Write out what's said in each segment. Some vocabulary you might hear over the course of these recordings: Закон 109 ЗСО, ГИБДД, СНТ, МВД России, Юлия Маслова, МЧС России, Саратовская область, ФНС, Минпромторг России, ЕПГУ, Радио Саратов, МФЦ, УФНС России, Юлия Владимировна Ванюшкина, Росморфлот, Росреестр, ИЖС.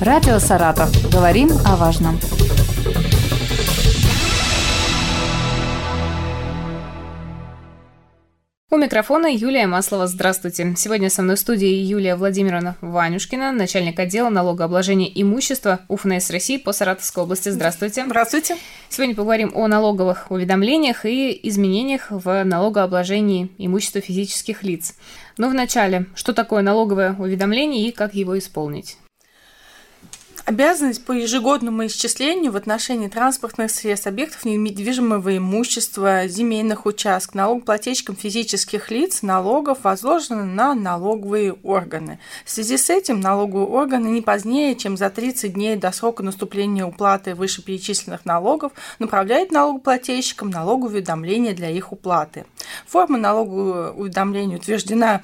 Радио Саратов. Говорим о важном. У микрофона Юлия Маслова. Здравствуйте. Сегодня со мной в студии Юлия Владимировна Ванюшкина, начальник отдела налогообложения имущества УФНС России по Саратовской области. Здравствуйте. Здравствуйте. Сегодня поговорим о налоговых уведомлениях и изменениях в налогообложении имущества физических лиц. Но вначале, что такое налоговое уведомление и как его исполнить? Обязанность по ежегодному исчислению в отношении транспортных средств, объектов недвижимого имущества, земельных участков, налогоплательщикам физических лиц, налогов возложена на налоговые органы. В связи с этим налоговые органы не позднее, чем за 30 дней до срока наступления уплаты вышеперечисленных налогов, направляют налогоплательщикам налоговые уведомления для их уплаты. Форма налогового уведомления утверждена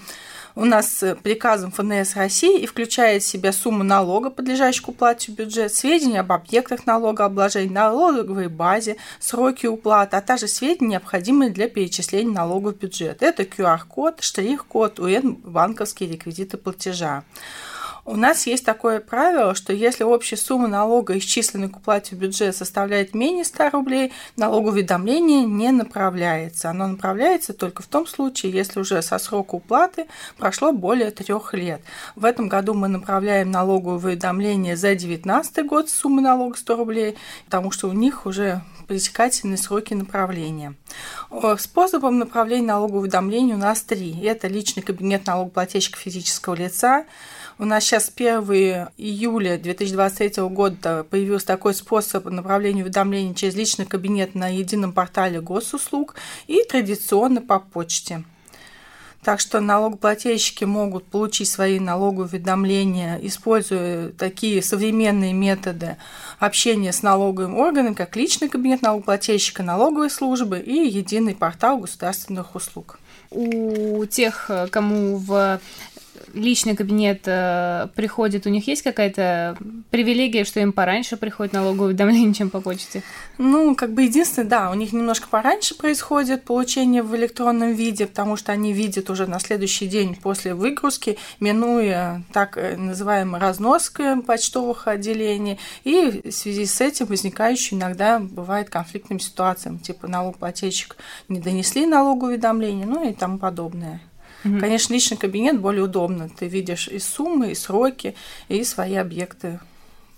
у нас приказом ФНС России и включает в себя сумму налога, подлежащую уплате в бюджет, сведения об объектах налогообложения, налоговой базе, сроки уплаты, а также сведения, необходимые для перечисления налога в бюджет. Это QR-код, штрих-код, УН, банковские реквизиты платежа. У нас есть такое правило, что если общая сумма налога, исчисленной к уплате в бюджет, составляет менее 100 рублей, налогоуведомление не направляется. Оно направляется только в том случае, если уже со срока уплаты прошло более 3 лет. В этом году мы направляем налоговое уведомление за 2019 год с суммы налога 100 рублей, потому что у них уже пресекательные сроки направления. Способом направления налогового уведомления у нас 3. Это личный кабинет налогоплательщика физического лица. У нас сейчас 1 июля 2023 года появился такой способ направления уведомлений через личный кабинет на едином портале госуслуг и традиционно по почте. Так что налогоплательщики могут получить свои налоговые уведомления, используя такие современные методы общения с налоговым органом, как личный кабинет налогоплательщика, налоговой службы и единый портал государственных услуг. У тех, кому в личный кабинет приходит, у них есть какая-то привилегия, что им пораньше приходит налоговое уведомление, чем по почте? Единственное, да, у них немножко пораньше происходит получение в электронном виде, потому что они видят уже на следующий день после выгрузки, минуя так называемый разнос почтовых отделений, и в связи с этим возникающие иногда бывают конфликтными ситуациями, типа налогоплательщик не донесли налоговое уведомление, и тому подобное. Конечно, личный кабинет более удобно. Ты видишь и суммы, и сроки, и свои объекты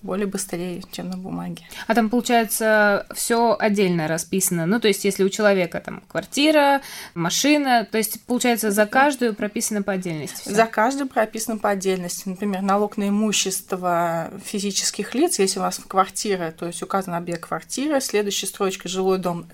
более быстрее, чем на бумаге. А там, получается, все отдельно расписано. Если у человека там квартира, машина, то есть, получается, за каждую прописано по отдельности. Всё? За каждую прописано по отдельности. Например, налог на имущество физических лиц, если у вас квартира, то есть указан объект квартиры, следующая строчка жилой дом,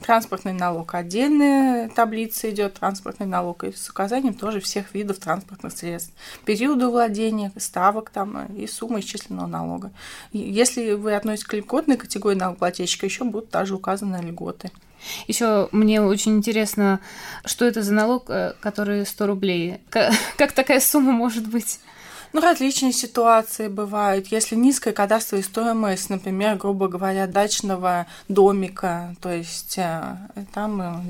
транспортный налог, отдельная таблица идет, транспортный налог, и с указанием тоже всех видов транспортных средств, периода владения, ставок там и сумма исчисленного налога. Если вы относитесь к льготной категории налогоплательщика, еще будут также указаны льготы. Еще мне очень интересно, что это за налог, который 100 рублей? Как такая сумма может быть? Различные ситуации бывают. Если низкая кадастровая стоимость, например, грубо говоря, дачного домика, то есть там,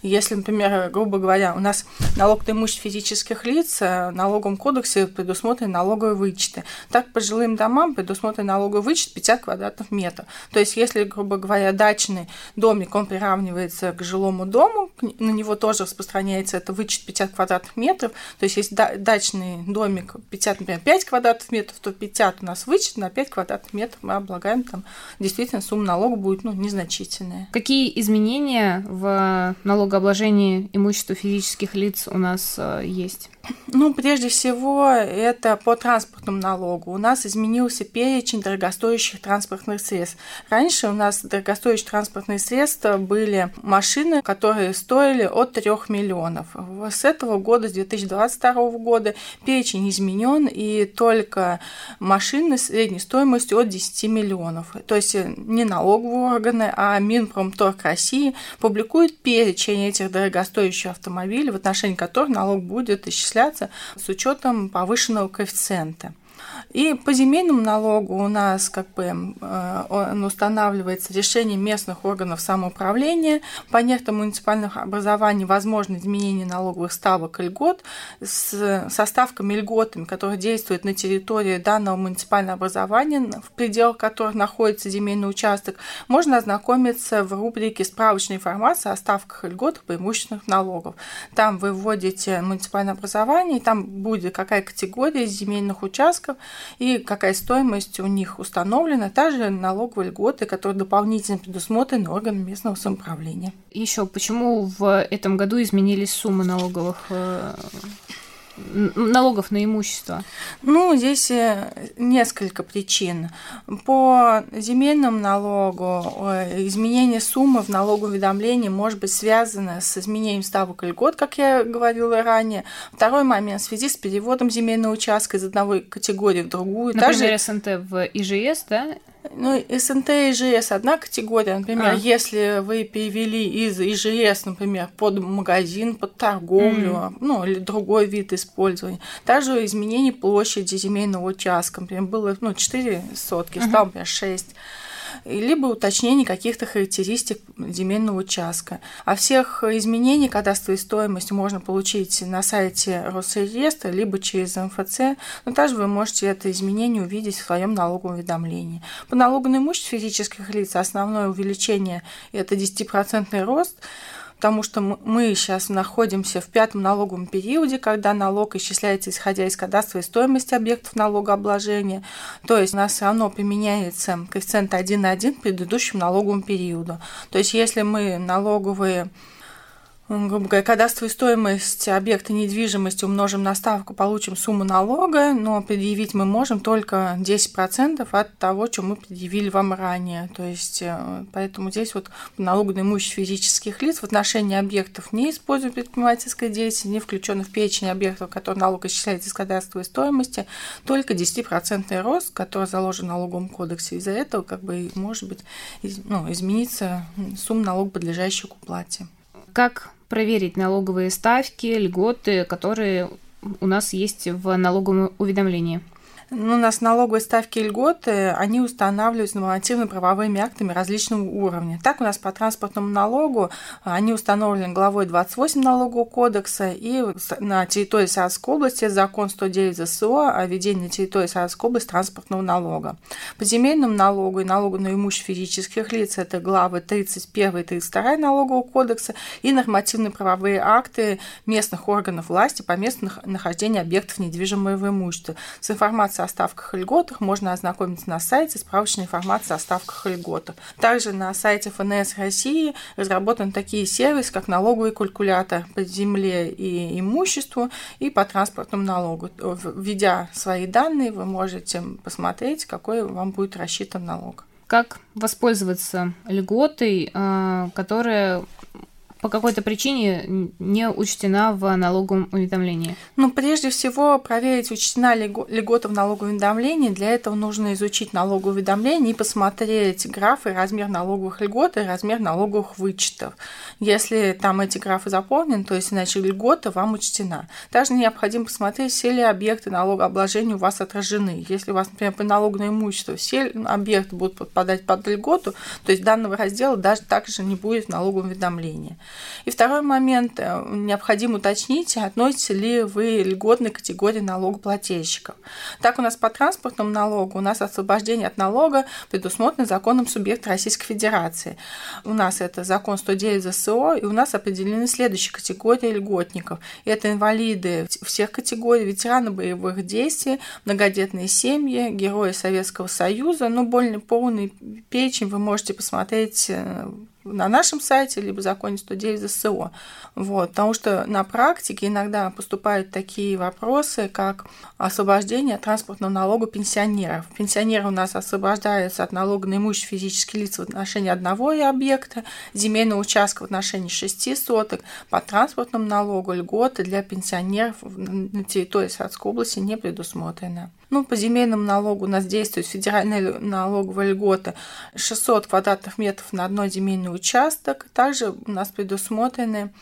если, например, грубо говоря, у нас налог на имущество физических лиц, в налоговом кодексе предусмотрены налоговые вычеты. Так, по жилым домам предусмотрен налоговый вычет 50 квадратных метров. То есть, если, грубо говоря, дачный домик, он приравнивается к жилому дому, на него тоже распространяется это вычет 50 квадратных метров. То есть, если дачный домик 5 квадратных метров, то 50 у нас вычет, на 5 квадратных метров мы облагаем, там действительно сумма налога будет незначительная. Какие изменения в налогообложении имущества физических лиц у нас есть? Прежде всего, это по транспортному налогу. У нас изменился перечень дорогостоящих транспортных средств. Раньше у нас дорогостоящие транспортные средства были машины, которые стоили от 3 миллионов. С этого года, с 2022 года, перечень изменен, и только машины средней стоимостью от 10 миллионов. То есть не налоговые органы, а Минпромторг России публикует перечень этих дорогостоящих автомобилей, в отношении которых налог будет исчислен с учетом повышенного коэффициента. И по земельному налогу у нас он устанавливается решение местных органов самоуправления. По нефтам муниципальных образований возможно изменение налоговых ставок и льгот со ставками и льготами, которые действуют на территории данного муниципального образования, в пределах которых находится земельный участок, можно ознакомиться в рубрике «Справочная информация о ставках и льготах преимущественных налогов». Там вы вводите муниципальное образование, и там будет какая категория земельных участков и какая стоимость у них установлена, та же налоговые льготы, которые дополнительно предусмотрены органами местного самоуправления. Еще почему в этом году изменились суммы налогов на имущество? Здесь несколько причин. По земельному налогу изменение суммы в налогоуведомлении может быть связано с изменением ставок и льгот, как я говорила ранее. Второй момент – в связи с переводом земельного участка из одной категории в другую. Например, СНТ в ИЖС, да? СНТ и ИЖС одна категория. Например, если вы перевели из ИЖС, например, под магазин, под торговлю, или другой вид использования. Также изменение площади земельного участка. Например, было 4 сотки, стало 6. Либо уточнение каких-то характеристик земельного участка. А всех изменений кадастровой стоимости можно получить на сайте Росреестра, либо через МФЦ. Но также вы можете это изменение увидеть в своем налоговом уведомлении. По налогу на имущество физических лиц основное увеличение – это 10% рост, потому что мы сейчас находимся в 5-м налоговом периоде, когда налог исчисляется исходя из кадастровой стоимости объектов налогообложения, то есть у нас все равно применяется коэффициент 1,1 к предыдущему налоговому периоду. То есть если мы кадастровую стоимость объекта недвижимости умножим на ставку, получим сумму налога, но предъявить мы можем только 10% от того, что мы предъявили вам ранее. То есть, поэтому здесь по налогу на имущество физических лиц в отношении объектов, не используемых предпринимательской деятельности, не включенных в перечень объектов, которые налог исчисляется из кадастровой стоимости, только 10% рост, который заложен в Налоговом кодексе. Из-за этого, может быть, изменится сумма налога, подлежащая к уплате. Как проверить налоговые ставки, льготы, которые у нас есть в налоговом уведомлении? У нас налоговые ставки и льготы, они устанавливаются нормативно-правовыми актами различного уровня. Так у нас по транспортному налогу они установлены главой 28 Налогового кодекса, и на территории Саратовской области закон 109 ЗСО о введении на территории Саратовской области транспортного налога. По земельному налогу и налогу на имущество физических лиц это главы 31 и 32 Налогового кодекса и нормативно-правовые акты местных органов власти по месту нахождения объектов недвижимого имущества. С информацией о ставках и льготах можно ознакомиться на сайте «Справочная информация о ставках и льготах». Также на сайте УФНС России разработаны такие сервисы, как налоговый калькулятор по земле и имуществу и по транспортному налогу. Введя свои данные, вы можете посмотреть, какой вам будет рассчитан налог. Как воспользоваться льготой, которая по какой-то причине не учтена в налоговом уведомлении? Прежде всего, проверить, учтена ли льгота в налоговом уведомлении. Для этого нужно изучить налоговое уведомление и посмотреть графы, размер налоговых льгот и размер налоговых вычетов. Если там эти графы заполнены, то есть, иначе льгота вам учтена. Также необходимо посмотреть, все ли объекты налогообложения у вас отражены. Если у вас, например, по налогу на имущество все объекты будут подпадать под льготу, то есть данного раздела даже также не будет в налоговом уведомлении. И второй момент, необходимо уточнить, относите ли вы льготной категории налогоплательщиков. Так у нас по транспортному налогу у нас освобождение от налога предусмотрено законом субъекта Российской Федерации. У нас это закон 109 ЗСО, и у нас определены следующие категории льготников. Это инвалиды всех категорий, ветераны боевых действий, многодетные семьи, герои Советского Союза. Более полный перечень вы можете посмотреть на нашем сайте, либо в законе 109 ЗСО. Потому что на практике иногда поступают такие вопросы, как освобождение от транспортного налога пенсионеров. Пенсионеры у нас освобождаются от налога на имущество физических лиц в отношении одного объекта, земельного участка в отношении 6 соток, по транспортному налогу льготы для пенсионеров на территории Саратовской области не предусмотрены. По земельному налогу у нас действует федеральная налоговая льгота 600 квадратных метров на одной земельной участок. Также у нас предусмотрены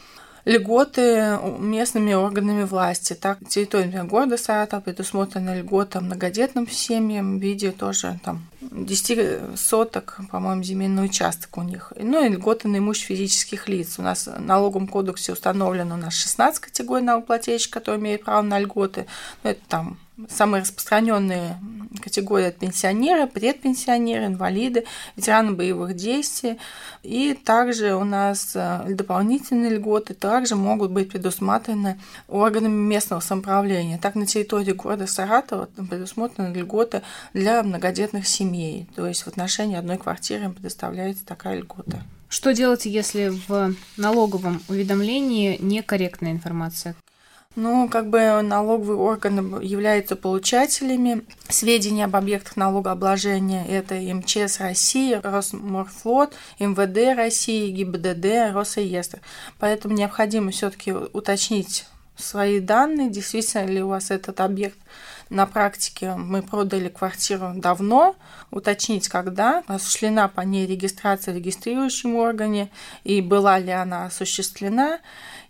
льготы местными органами власти. Так, территория города Саратов предусмотрена льгота многодетным семьям в виде тоже там 10 соток, по-моему, земельный участок у них. Ну и льготы на имущество физических лиц. У нас в налоговом кодексе установлено у нас 16 категорий налогоплательщиков, которые имеют право на льготы. Ну, это там самые распространенные категории — это пенсионеры, предпенсионеры, инвалиды, ветераны боевых действий. И также у нас дополнительные льготы также могут быть предусмотрены органами местного самоуправления. Так, на территории города Саратова предусмотрены льготы для многодетных семей. То есть в отношении одной квартиры им предоставляется такая льгота. Что делать, если в налоговом уведомлении некорректная информация? Ну, налоговые органы являются получателями сведений об объектах налогообложения. Это МЧС России, Росморфлот, МВД России, ГИБДД, Росреестр. Поэтому необходимо все-таки уточнить свои данные, действительно ли у вас этот объект. На практике мы продали квартиру давно, уточнить, когда осуществлена по ней регистрация в регистрирующем органе и была ли она осуществлена.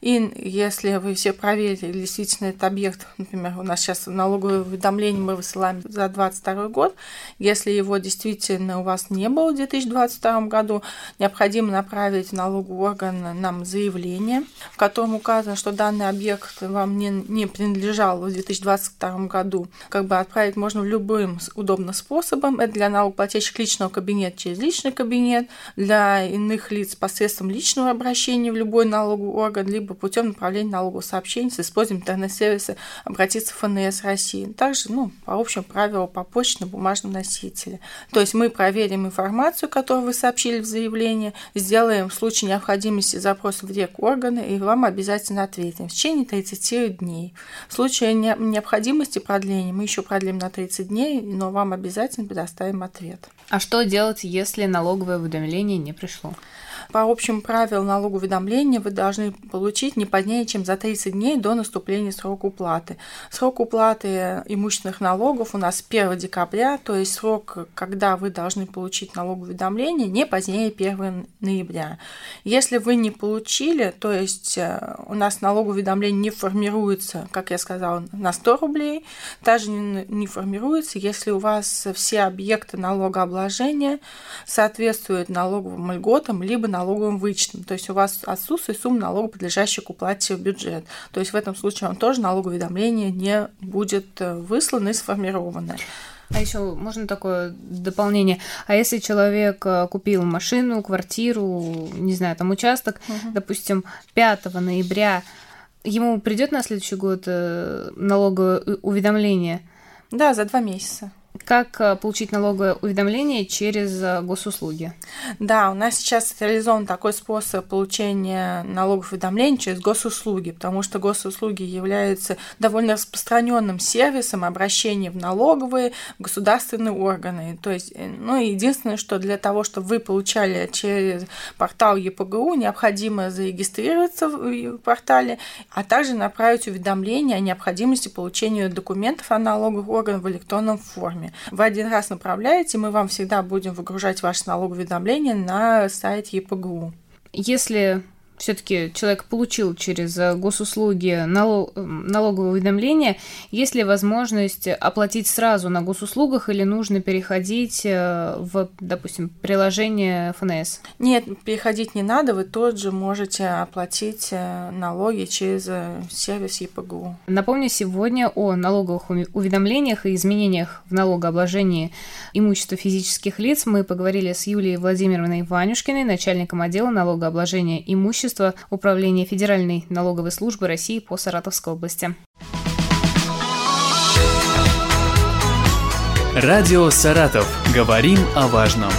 И если вы все проверили, действительно этот объект, например, у нас сейчас налоговое уведомление мы высылаем за 2022 год, если его действительно у вас не было в 2022 году, необходимо направить в налоговый орган нам заявление, в котором указано, что данный объект вам не принадлежал в 2022 году. Отправить можно любым удобным способом. Это для налогоплательщика личного кабинета через личный кабинет, для иных лиц посредством личного обращения в любой налоговый орган, либо путем направления налогового сообщения с использованием интернет-сервиса обратиться в ФНС России. Также, по общему правилу, по почте на бумажном носителе. То есть мы проверим информацию, которую вы сообщили в заявлении, сделаем в случае необходимости запрос в регорганы и вам обязательно ответим в течение 30 дней. В случае необходимости продления мы еще продлим на 30 дней, но вам обязательно предоставим ответ. А что делать, если налоговое уведомление не пришло? По общему правилу налогового уведомления вы должны получить не позднее, чем за 30 дней до наступления срока уплаты. Срок уплаты имущественных налогов у нас 1 декабря, то есть срок, когда вы должны получить налоговое уведомление, не позднее 1 ноября. Если вы не получили, то есть у нас налоговое уведомление не формируется, как я сказала, на 100 рублей, также не формируется, если у вас все объекты налогообложения соответствуют налоговым льготам, либо налоговым вычетом. То есть у вас отсутствует сумма налога, подлежащая к уплате в бюджет. То есть в этом случае вам тоже налоговое уведомление не будет выслано и сформировано. А еще можно такое дополнение? А если человек купил машину, квартиру, не знаю, там участок, допустим, 5 ноября, ему придет на следующий год налоговое уведомление? Да, за 2 месяца. Как получить налоговое уведомление через госуслуги? Да, у нас сейчас реализован такой способ получения налоговых уведомлений через госуслуги, потому что госуслуги являются довольно распространенным сервисом обращения в налоговые, в государственные органы. То есть, единственное, что для того, чтобы вы получали через портал ЕПГУ, необходимо зарегистрироваться в портале, а также направить уведомление о необходимости получения документов о налоговых органах в электронном форме. Вы один раз направляете, мы вам всегда будем выгружать ваше налоговое уведомление на сайт ЕПГУ. Если все-таки человек получил через госуслуги налоговое уведомление, есть ли возможность оплатить сразу на госуслугах или нужно переходить в, допустим, приложение ФНС? Нет, переходить не надо, вы тот же можете оплатить налоги через сервис ЕПГУ. Напомню, сегодня о налоговых уведомлениях и изменениях в налогообложении имущества физических лиц мы поговорили с Юлией Владимировной Ванюшкиной, начальником отдела налогообложения имущества Управления Федеральной налоговой службы России по Саратовской области. Радио Саратов. Говорим о важном.